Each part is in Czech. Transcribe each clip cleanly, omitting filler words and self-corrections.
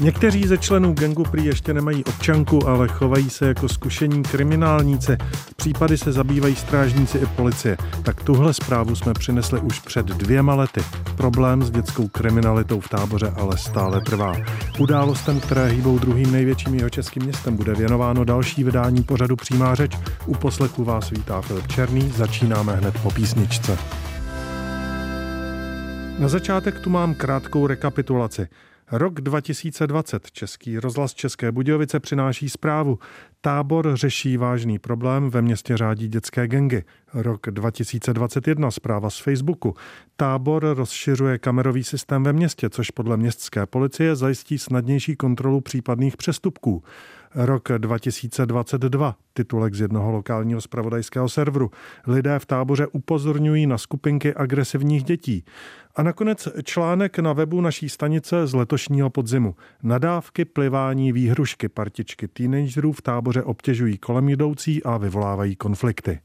Někteří ze členů gangu prý ještě nemají občanku, ale chovají se jako zkušení kriminálníci. Případy se zabývají strážníci i policie. Tak tuhle zprávu jsme přinesli už před 2 lety. Problém s dětskou kriminalitou v Táboře ale stále trvá. Událostem, které hýbou druhým největším jihočeským městem, bude věnováno další vydání pořadu Přímá řeč. U poslechu vás vítá Filip Černý. Začínáme hned po písničce. Na začátek tu mám krátkou rekapitulaci. Rok 2020 Český rozhlas České Budějovice přináší zprávu. Tábor řeší vážný problém, ve městě řádí dětské gangy. Rok 2021 zpráva z Facebooku. Tábor rozšiřuje kamerový systém ve městě, což podle městské policie zajistí snadnější kontrolu případných přestupků. Rok 2022, titulek z jednoho lokálního zpravodajského serveru. Lidé v Táboře upozorňují na skupinky agresivních dětí. A nakonec článek na webu naší stanice z letošního podzimu. Nadávky, plivání, výhrušky, partičky teenagerů v Táboře obtěžují kolem jdoucí a vyvolávají konflikty.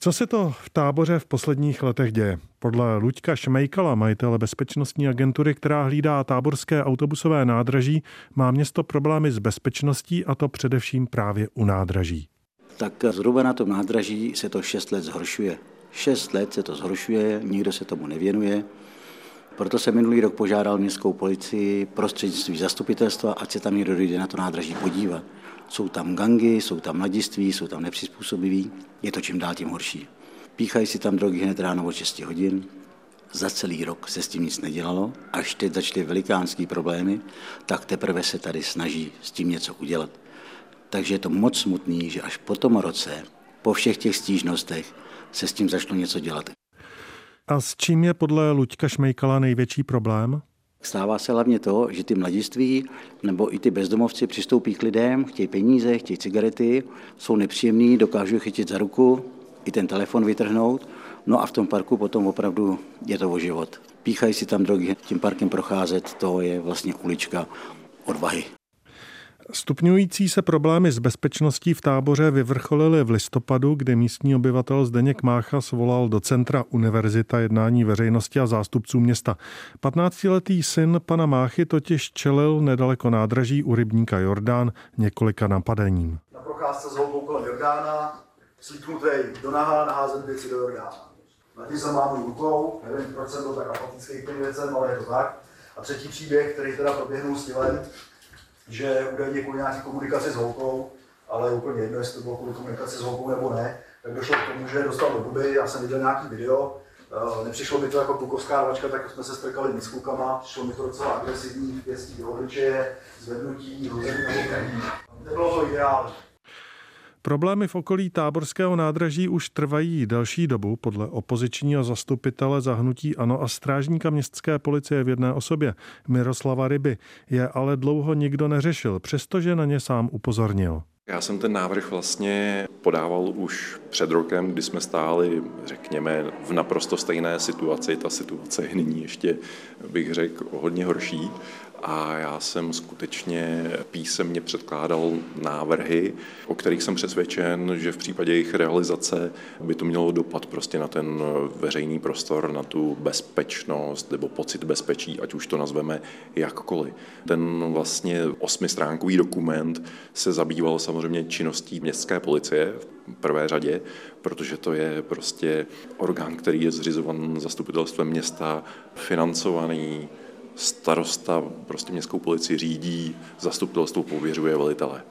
Co se to v Táboře v posledních letech děje? Podle Luďka Šmejkala, majitele bezpečnostní agentury, která hlídá táborské autobusové nádraží, má město problémy s bezpečností, a to především právě u nádraží. Tak zhruba na tom nádraží se to 6 let zhoršuje. 6 let se to zhoršuje, nikdo se tomu nevěnuje. Proto jsem minulý rok požádal městskou policii prostřednictvím zastupitelstva, ať se tam někdo dojde na to nádraží podívat. Jsou tam gangy, jsou tam mladiství, jsou tam nepřizpůsobiví, je to čím dál tím horší. Píchají si tam drogy hned ráno od 6 hodin, za celý rok se s tím nic nedělalo, až teď začaly velikánský problémy, tak teprve se tady snaží s tím něco udělat. Takže je to moc smutný, že až po tom roce, po všech těch stížnostech, se s tím začalo něco dělat. A s čím je podle Luďka Šmejkala největší problém? Stává se hlavně to, že ty mladiství nebo i ty bezdomovci přistoupí k lidem, chtějí peníze, chtějí cigarety, jsou nepříjemní, dokážou chytit za ruku, i ten telefon vytrhnout, no a v tom parku potom opravdu je to o život. Píchají si tam drogy, tím parkem procházet, to je vlastně ulička odvahy. Stupňující se problémy s bezpečností v Táboře vyvrcholily v listopadu, kdy místní obyvatel Zdeněk Mácha svolal do centra univerzita jednání veřejnosti a zástupců města. 15-letý syn pana Máchy totiž čelil nedaleko nádraží u rybníka Jordán několika napadením. Na procházce s holbou kolem Jordána, slíknutej do nahá, naházen věci do Jordána. Mladý za mámou rukou, nevím, proč jsem byl tak apatický k těm věcem, ale je to tak. A třetí příběh, který teda proběhnul s tělem, že údajně kvůli nějaké komunikaci s holkou, ale úplně jedno, jestli to bylo kvůli komunikaci s holkou nebo ne, tak došlo k tomu, že dostal do huby, já jsem viděl nějaký video, nepřišlo mi to jako klukovská rvačka, tak jsme se strkali nic s klukama, přišlo mi to docela agresivní, pěstí do obličeje, zvednutí, hození nebo krví. Nebylo to ideální. Problémy v okolí táborského nádraží už trvají delší dobu. Podle opozičního zastupitele za hnutí ANO a strážníka městské policie v jedné osobě, Miroslava Ryby, je ale dlouho nikdo neřešil, přestože na ně sám upozornil. Já jsem ten návrh vlastně podával už před rokem, kdy jsme stáli, řekněme, v naprosto stejné situaci. Ta situace je nyní ještě, bych řekl, hodně horší. A já jsem skutečně písemně předkládal návrhy, o kterých jsem přesvědčen, že v případě jejich realizace by to mělo dopad prostě na ten veřejný prostor, na tu bezpečnost nebo pocit bezpečí, ať už to nazveme jakkoliv. Ten vlastně 8stránkový dokument se zabýval samozřejmě činností městské policie v prvé řadě, protože to je prostě orgán, který je zřizovan zastupitelstvem města, financovaný, starosta prostě městskou policii řídí, zastupitelstvo pověřuje velitele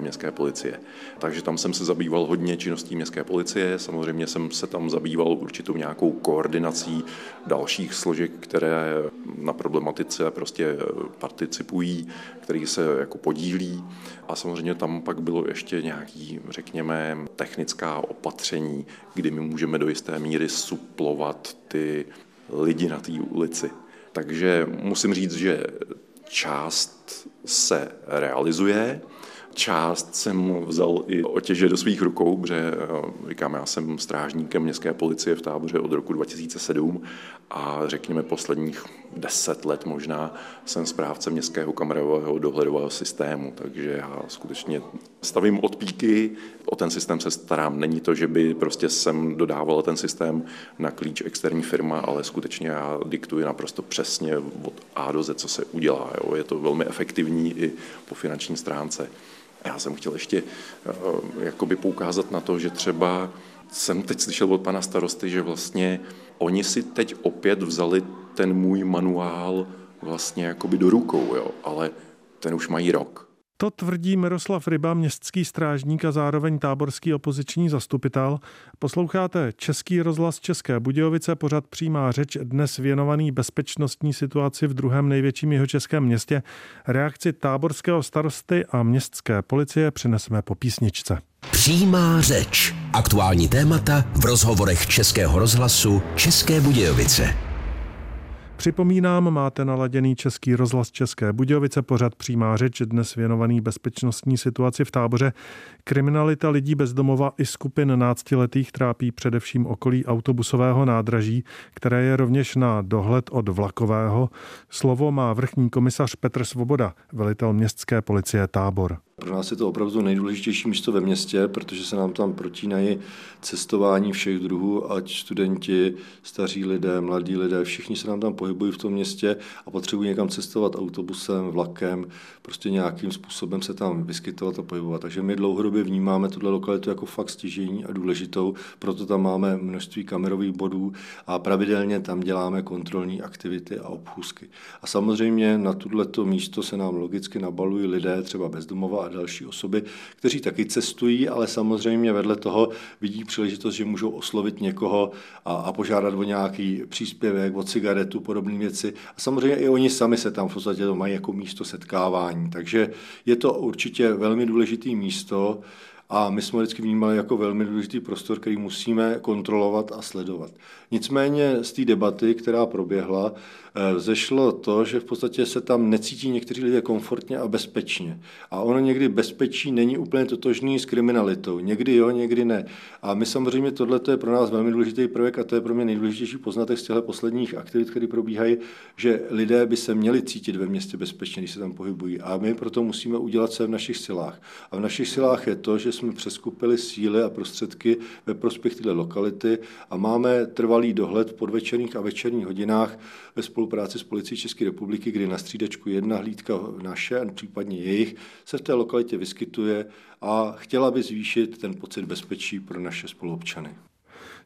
městské policie. Takže tam jsem se zabýval hodně činností městské policie, samozřejmě jsem se tam zabýval určitou nějakou koordinací dalších složek, které na problematice prostě participují, který se jako podílí, a samozřejmě tam pak bylo ještě nějaký, řekněme, technická opatření, kdy my můžeme do jisté míry suplovat ty lidi na té ulici. Takže musím říct, že část se realizuje, Část jsem vzal i otěže do svých rukou, protože říkám, já jsem strážníkem městské policie v Táboře od roku 2007 a řekněme posledních 10 let možná jsem správcem městského kamerového dohledového systému, takže já skutečně stavím od píky, o ten systém se starám. Není to, že by prostě jsem dodával ten systém na klíč externí firma, ale skutečně já diktuji naprosto přesně od A do Z, co se udělá. Jo. Je to velmi efektivní i po finanční stránce. Já jsem chtěl ještě jakoby poukázat na to, že třeba jsem teď slyšel od pana starosty, že vlastně oni si teď opět vzali ten můj manuál vlastně jakoby do rukou, jo, ale ten už mají rok. To tvrdí Miroslav Ryba, městský strážník a zároveň táborský opoziční zastupitel. Posloucháte Český rozhlas České Budějovice, pořad Přímá řeč, dnes věnovaný bezpečnostní situaci v druhém největším jihočeském městě. Reakci táborského starosty a městské policie přineseme po písničce. Přímá řeč. Aktuální témata v rozhovorech Českého rozhlasu České Budějovice. Připomínám, máte naladěný Český rozhlas České Budějovice, pořad Přímá řeč, dnes věnovaný bezpečnostní situaci v Táboře. Kriminalita lidí bez domova i skupin náctiletých trápí především okolí autobusového nádraží, které je rovněž na dohled od vlakového. Slovo má vrchní komisař Petr Svoboda, velitel městské policie Tábor. Pro nás je to opravdu nejdůležitější místo ve městě, protože se nám tam protínají cestování všech druhů, ať studenti, staří lidé, mladí lidé, všichni se nám tam pohybují v tom městě a potřebují někam cestovat autobusem, vlakem, prostě nějakým způsobem se tam vyskytovat a pohybovat. Takže my dlouhodobě vnímáme tuhle lokalitu jako fakt stěžejní a důležitou, proto tam máme množství kamerových bodů a pravidelně tam děláme kontrolní aktivity a obchůzky. A samozřejmě na tohleto místo se nám logicky nabalují lidé, třeba bez domova a další osoby, kteří taky cestují, ale samozřejmě vedle toho vidí příležitost, že můžou oslovit někoho a požádat o nějaký příspěvek, o cigaretu, podobné věci. A samozřejmě i oni sami se tam v podstatě to mají jako místo setkávání. Takže je to určitě velmi důležité místo a my jsme vždycky vnímali jako velmi důležitý prostor, který musíme kontrolovat a sledovat. Nicméně z té debaty, která proběhla, zešlo to, že v podstatě se tam necítí někteří lidé komfortně a bezpečně. A ono někdy bezpečí není úplně totožný s kriminalitou. Někdy jo, někdy ne. A my samozřejmě tohle je pro nás velmi důležitý prvek a to je pro mě nejdůležitější poznatek z těchto posledních aktivit, které probíhají, že lidé by se měli cítit ve městě bezpečně, když se tam pohybují. A my proto musíme udělat co je v našich silách. A v našich silách je to, že jsme přeskupili síly a prostředky ve prospěch této lokality a máme trvalý dohled v podvečerních a večerních hodinách ve spolupráci s policií České republiky, kdy na střídačku jedna hlídka naše a případně jejich se v té lokalitě vyskytuje a chtěla by zvýšit ten pocit bezpečí pro naše spoluobčany.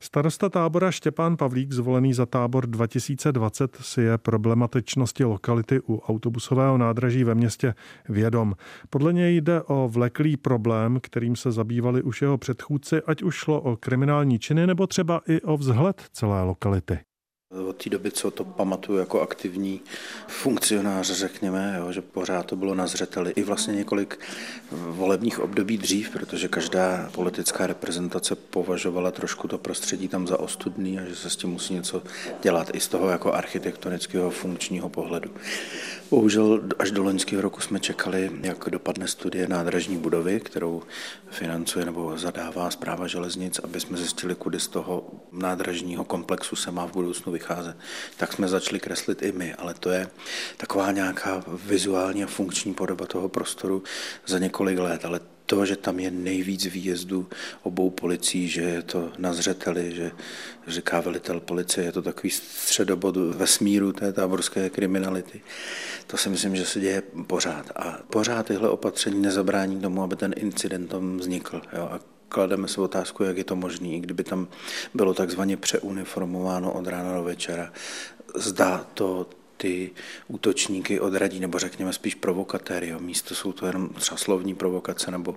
Starosta Tábora Štěpán Pavlík, zvolený za Tábor 2020, si je problematičnosti lokality u autobusového nádraží ve městě vědom. Podle něj jde o vleklý problém, kterým se zabývali už jeho předchůdci, ať už šlo o kriminální činy nebo třeba i o vzhled celé lokality. Od té doby, co to pamatuju jako aktivní funkcionář, řekněme, jo, že pořád to bylo na zřeteli. I vlastně několik volebních období dřív, protože každá politická reprezentace považovala trošku to prostředí tam za ostudný a že se s tím musí něco dělat i z toho jako architektonického funkčního pohledu. Bohužel až do loňského roku jsme čekali, jak dopadne studie nádražní budovy, kterou financuje nebo zadává Správa železnic, aby jsme zjistili, kudy z toho nádražního komplexu se má v budoucnu vycházet. Tak jsme začali kreslit i my, ale to je taková nějaká vizuální a funkční podoba toho prostoru za několik let, ale to, že tam je nejvíc výjezdů obou policií, že je to na zřeteli, že říká velitel policie, je to takový středobod vesmíru té táborské kriminality. To si myslím, že se děje pořád. A pořád tyhle opatření nezabrání tomu, aby ten incident tam vznikl. Jo? A klademe si otázku, jak je to možné, kdyby tam bylo takzvaně přeuniformováno od rána do večera. Zdá to ty útočníky odradí, nebo řekněme spíš provokatéry. Jo. Místo jsou to jenom třeba slovní provokace nebo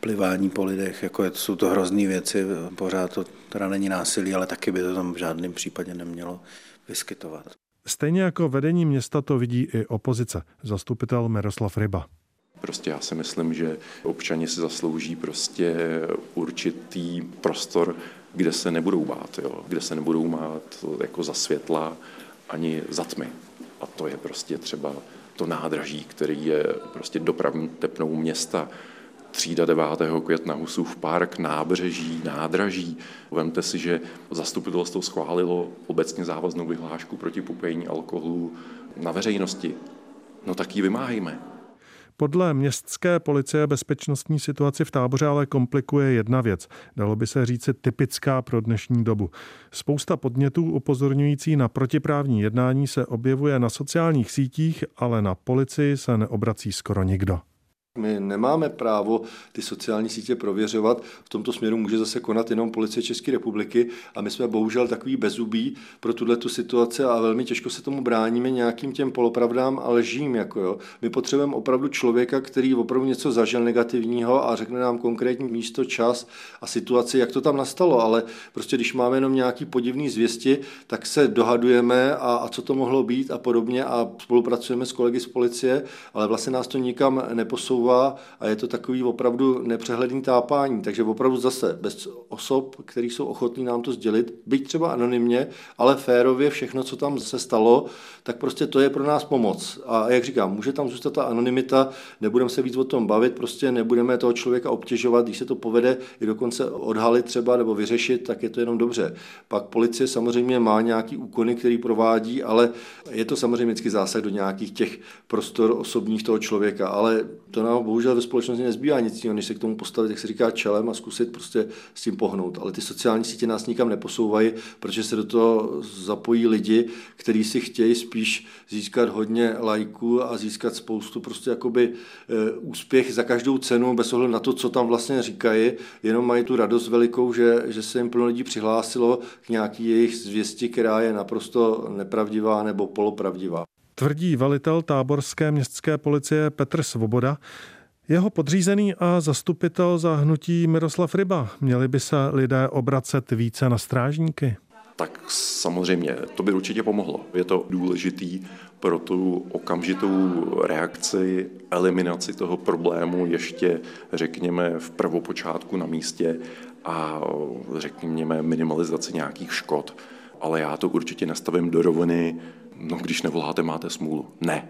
plivání po lidech, jako jsou to hrozný věci, pořád to teda není násilí, ale taky by to tam v žádném případě nemělo vyskytovat. Stejně jako vedení města to vidí i opozice, zastupitel Miroslav Ryba. Prostě já si myslím, že občani si zaslouží prostě určitý prostor, kde se nebudou bát, jo. Kde se nebudou mát jako za světla ani za tmy. A to je prostě třeba to nádraží, který je prostě dopravní tepnou města, třída 9. května Husův park, nábřeží, nádraží. Vemte si, že zastupitelstvo schválilo obecně závaznou vyhlášku proti popíjení alkoholu na veřejnosti. No tak ji vymáhejme. Podle městské policie bezpečnostní situaci v Táboře ale komplikuje jedna věc. Dalo by se říci typická pro dnešní dobu. Spousta podnětů upozorňující na protiprávní jednání se objevuje na sociálních sítích, ale na policii se neobrací skoro nikdo. My nemáme právo ty sociální sítě prověřovat, v tomto směru může zase konat jenom policie České republiky a my jsme bohužel takový bezubí pro tuto situaci a velmi těžko se tomu bráníme nějakým těm polopravdám a lžím. My potřebujeme opravdu člověka, který opravdu něco zažil negativního a řekne nám konkrétní místo, čas a situaci, jak to tam nastalo, ale prostě když máme jenom nějaký podivný zvěsti, tak se dohadujeme a co to mohlo být a podobně a spolupracujeme s kolegy z policie, ale vlastně nás to nikam neposouvá. A je to takový opravdu nepřehledný tápání, takže opravdu zase bez osob, které jsou ochotní nám to sdělit, byť třeba anonymně, ale férově všechno, co tam se stalo, tak prostě to je pro nás pomoc. A jak říkám, může tam zůstat ta anonymita, nebudeme se víc o tom bavit, prostě nebudeme toho člověka obtěžovat, když se to povede i dokonce odhalit třeba nebo vyřešit, tak je to jenom dobře. Pak policie samozřejmě má nějaký úkony, který provádí, ale je to samozřejmě vždycky zásah do nějakých těch prostor osobních toho člověka, ale to nám bohužel ve společnosti nezbývá nic jiného, než se k tomu postavit, jak se říká, čelem a zkusit prostě s tím pohnout. Ale ty sociální sítě nás nikam neposouvají, protože se do toho zapojí lidi, kteří si chtějí spíš získat hodně lajků a získat spoustu prostě jakoby úspěch za každou cenu, bez ohledu na to, co tam vlastně říkají, jenom mají tu radost velikou, že se jim plno lidí přihlásilo k nějaký jejich zvěsti, která je naprosto nepravdivá nebo polopravdivá. Tvrdí velitel táborské městské policie Petr Svoboda. Jeho podřízený a zastupitel za hnutí Miroslav Ryba. Měli by se lidé obracet více na strážníky? Tak samozřejmě, to by určitě pomohlo. Je to důležitý pro tu okamžitou reakci, eliminaci toho problému ještě, řekněme, v prvopočátku na místě a řekněme minimalizaci nějakých škod. Ale já to určitě nastavím do roviny, když nevoláte, máte smůlu. Ne.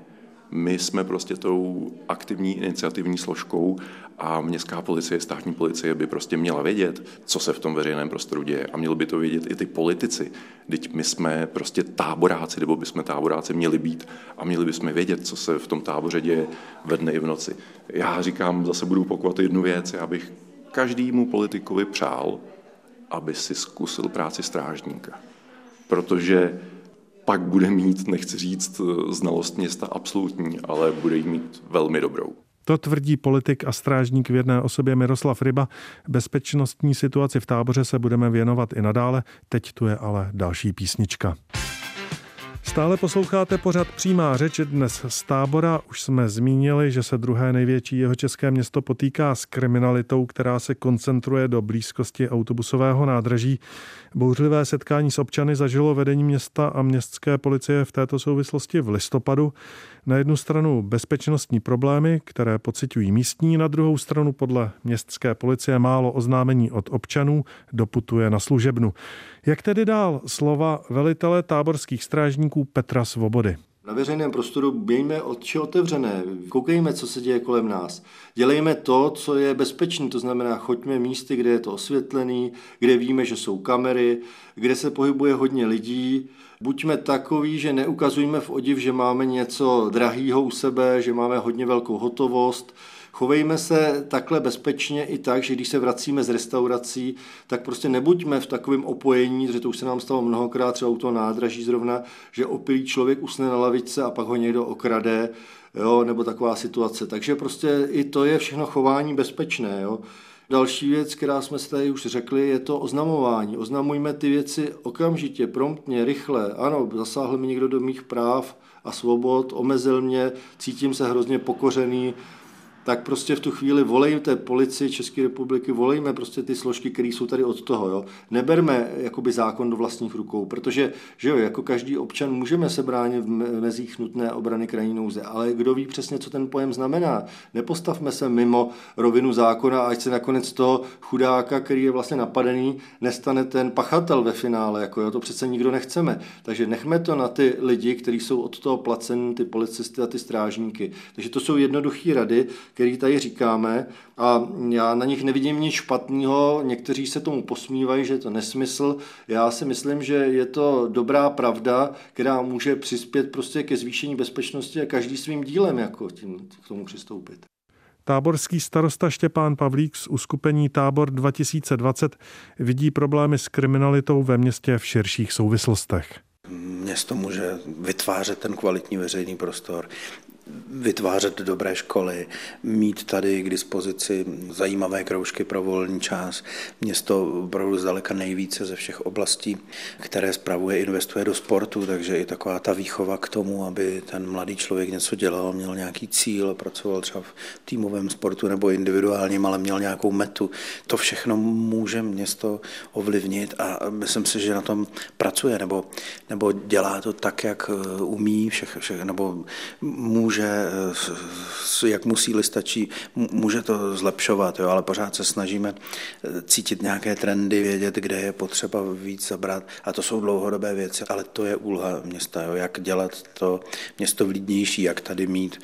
My jsme prostě tou aktivní iniciativní složkou a městská policie, státní policie by prostě měla vědět, co se v tom veřejném prostoru děje a měli by to vědět i ty politici. Vždyť my jsme prostě táboráci, nebo by jsme táboráci měli být a měli bychom vědět, co se v tom táboře děje ve dne i v noci. Já říkám, zase budu pokovat jednu věc, já bych každému politikovi přál, aby si zkusil práci strážníka. Protože pak bude mít, nechci říct, znalost města absolutní, ale bude jí mít velmi dobrou. To tvrdí politik a strážník v jedné osobě Miroslav Ryba. Bezpečnostní situaci v Táboře se budeme věnovat i nadále. Teď tu je ale další písnička. Stále posloucháte pořad Přímá řeč dnes z Tábora. Už jsme zmínili, že se druhé největší jihočeské město potýká s kriminalitou, která se koncentruje do blízkosti autobusového nádraží. Bouřlivé setkání s občany zažilo vedení města a městské policie v této souvislosti v listopadu. Na jednu stranu bezpečnostní problémy, které pociťují místní, na druhou stranu podle městské policie málo oznámení od občanů doputuje na služebnu. Jak tedy dál? Slova velitele táborských strážníků Petra Svobody. Na veřejném prostoru mějme oči otevřené, koukejme, co se děje kolem nás. Dělejme to, co je bezpečné, to znamená, choďme místy, kde je to osvětlené, kde víme, že jsou kamery, kde se pohybuje hodně lidí. Buďme takoví, že neukazujeme v odiv, že máme něco drahého u sebe, že máme hodně velkou hotovost. Chovejme se takhle bezpečně i tak, že když se vracíme z restaurací, tak prostě nebuďme v takovém opojení, protože to už se nám stalo mnohokrát, třeba u toho nádraží zrovna, že opilý člověk usne na lavičce a pak ho někdo okrade, jo, nebo taková situace. Takže prostě i to je všechno chování bezpečné, jo. Další věc, která jsme si tady už řekli, je to oznamování. Oznamujme ty věci okamžitě, promptně, rychle. Ano, zasáhl mi někdo do mých práv a svobod, omezil mě, cítím se hrozně pokořený, tak prostě v tu chvíli volejte policii České republiky, volejme prostě ty složky, které jsou tady od toho. Jo. Neberme jakoby zákon do vlastních rukou, protože že jo, jako každý občan můžeme se bránit v mezích nutné obrany krajní nouze, ale kdo ví přesně, co ten pojem znamená. Nepostavme se mimo rovinu zákona, ať se nakonec toho chudáka, který je vlastně napadený, nestane ten pachatel ve finále. Jako, jo. To přece nikdo nechceme. Takže nechme to na ty lidi, kteří jsou od toho placení, ty policisty a ty strážníky. Takže to jsou jednoduché rady, který tady říkáme, a já na nich nevidím nic špatného, někteří se tomu posmívají, že je to nesmysl. Já si myslím, že je to dobrá pravda, která může přispět prostě ke zvýšení bezpečnosti a každý svým dílem jako tím k tomu přistoupit. Táborský starosta Štěpán Pavlík z uskupení Tábor 2020 vidí problémy s kriminalitou ve městě v širších souvislostech. Město může vytvářet ten kvalitní veřejný prostor, vytvářet dobré školy, mít tady k dispozici zajímavé kroužky pro volný čas. Město opravdu zdaleka nejvíce ze všech oblastí, které spravuje, investuje do sportu, takže i taková ta výchova k tomu, aby ten mladý člověk něco dělal, měl nějaký cíl, pracoval třeba v týmovém sportu nebo individuálním, ale měl nějakou metu. To všechno může město ovlivnit a myslím si, že na tom pracuje nebo dělá to tak, jak umí, nebo jak mu síly stačí, může to zlepšovat, jo, ale pořád se snažíme cítit nějaké trendy, vědět, kde je potřeba víc zabrat, a to jsou dlouhodobé věci, ale to je úloha města, jo, jak dělat to město vlídnější, jak tady mít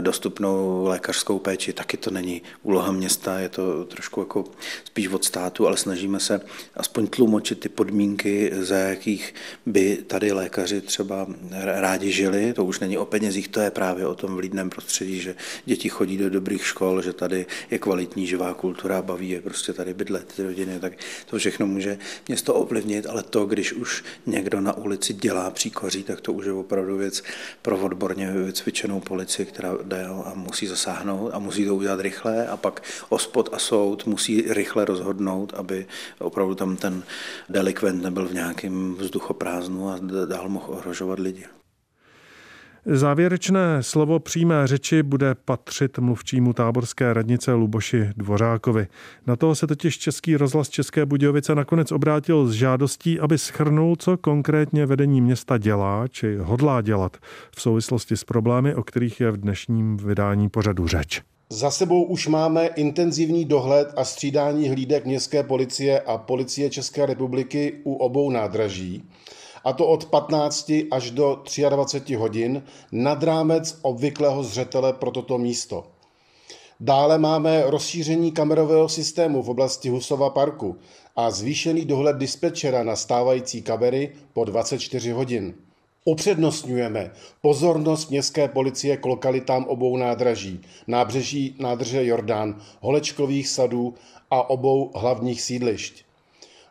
dostupnou lékařskou péči, taky to není úloha města, je to trošku jako spíš od státu, ale snažíme se aspoň tlumočit ty podmínky, za jakých by tady lékaři třeba rádi žili, to už není o penězích, to je právě o tom vlídném prostředí, že děti chodí do dobrých škol, že tady je kvalitní živá kultura, baví je prostě tady bydlet ty rodiny, tak to všechno může město ovlivnit, ale to, když už někdo na ulici dělá příkoří, tak to už je opravdu věc pro odborně vycvičenou policii, která jde a musí zasáhnout a musí to udělat rychle a pak OSPOD a soud musí rychle rozhodnout, aby opravdu tam ten delikvent nebyl v nějakém vzduchoprázdnu a dál mohl ohrožovat lidi. Závěrečné slovo přímé řeči bude patřit mluvčímu táborské radnice Luboši Dvořákovi. Na toho se totiž Český rozhlas České Budějovice nakonec obrátil s žádostí, aby shrnul, co konkrétně vedení města dělá či hodlá dělat v souvislosti s problémy, o kterých je v dnešním vydání pořadu řeč. Za sebou už máme intenzivní dohled a střídání hlídek městské policie a policie České republiky u obou nádraží. A to od 15 až do 23 hodin nad rámec obvyklého zřetele pro toto místo. Dále máme rozšíření kamerového systému v oblasti Husova parku a zvýšený dohled dispečera na stávající kamery po 24 hodin. Upřednostňujeme pozornost městské policie k lokalitám obou nádraží, nábřeží nádrže Jordán, Holečkových sadů a obou hlavních sídlišť.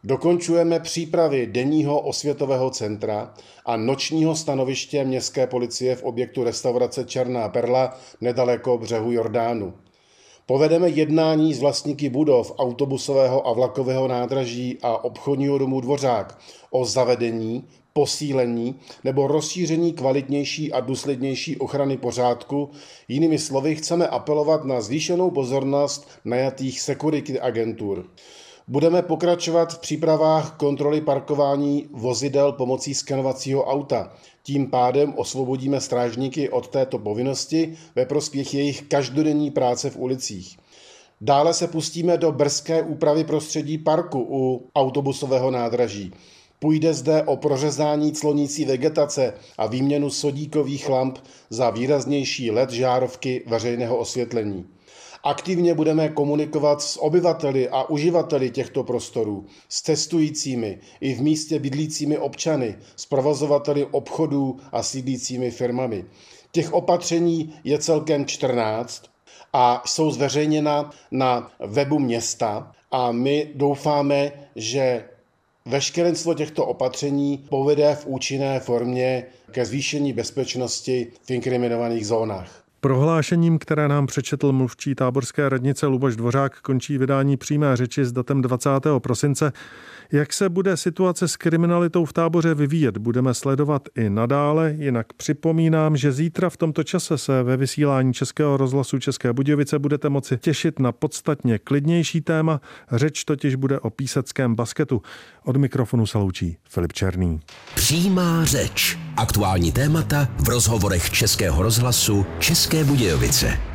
Dokončujeme přípravy denního osvětového centra a nočního stanoviště městské policie v objektu restaurace Černá perla nedaleko břehu Jordánu. Povedeme jednání s vlastníky budov autobusového a vlakového nádraží a obchodního domu Dvořák o zavedení, posílení nebo rozšíření kvalitnější a důslednější ochrany pořádku. Jinými slovy, chceme apelovat na zvýšenou pozornost najatých security agentur. Budeme pokračovat v přípravách kontroly parkování vozidel pomocí skenovacího auta. Tím pádem osvobodíme strážníky od této povinnosti ve prospěch jejich každodenní práce v ulicích. Dále se pustíme do brzké úpravy prostředí parku u autobusového nádraží. Půjde zde o prořezání clonící vegetace a výměnu sodíkových lamp za výraznější LED žárovky veřejného osvětlení. Aktivně budeme komunikovat s obyvateli a uživateli těchto prostorů, s cestujícími i v místě bydlícími občany, s provozovateli obchodů a sídlícími firmami. Těch opatření je celkem 14 a jsou zveřejněna na webu města a my doufáme, že veškerenstvo těchto opatření povede v účinné formě ke zvýšení bezpečnosti v inkriminovaných zónách. Prohlášením, které nám přečetl mluvčí táborské radnice Luboš Dvořák, končí vydání přímé řeči s datem 20. prosince. Jak se bude situace s kriminalitou v Táboře vyvíjet, budeme sledovat i nadále. Jinak připomínám, že zítra v tomto čase se ve vysílání Českého rozhlasu České Budějovice budete moci těšit na podstatně klidnější téma. Řeč totiž bude o píseckém basketu. Od mikrofonu se loučí Filip Černý. Přímá řeč. Aktuální témata v rozhovorech Českého rozhlasu České Budějovice.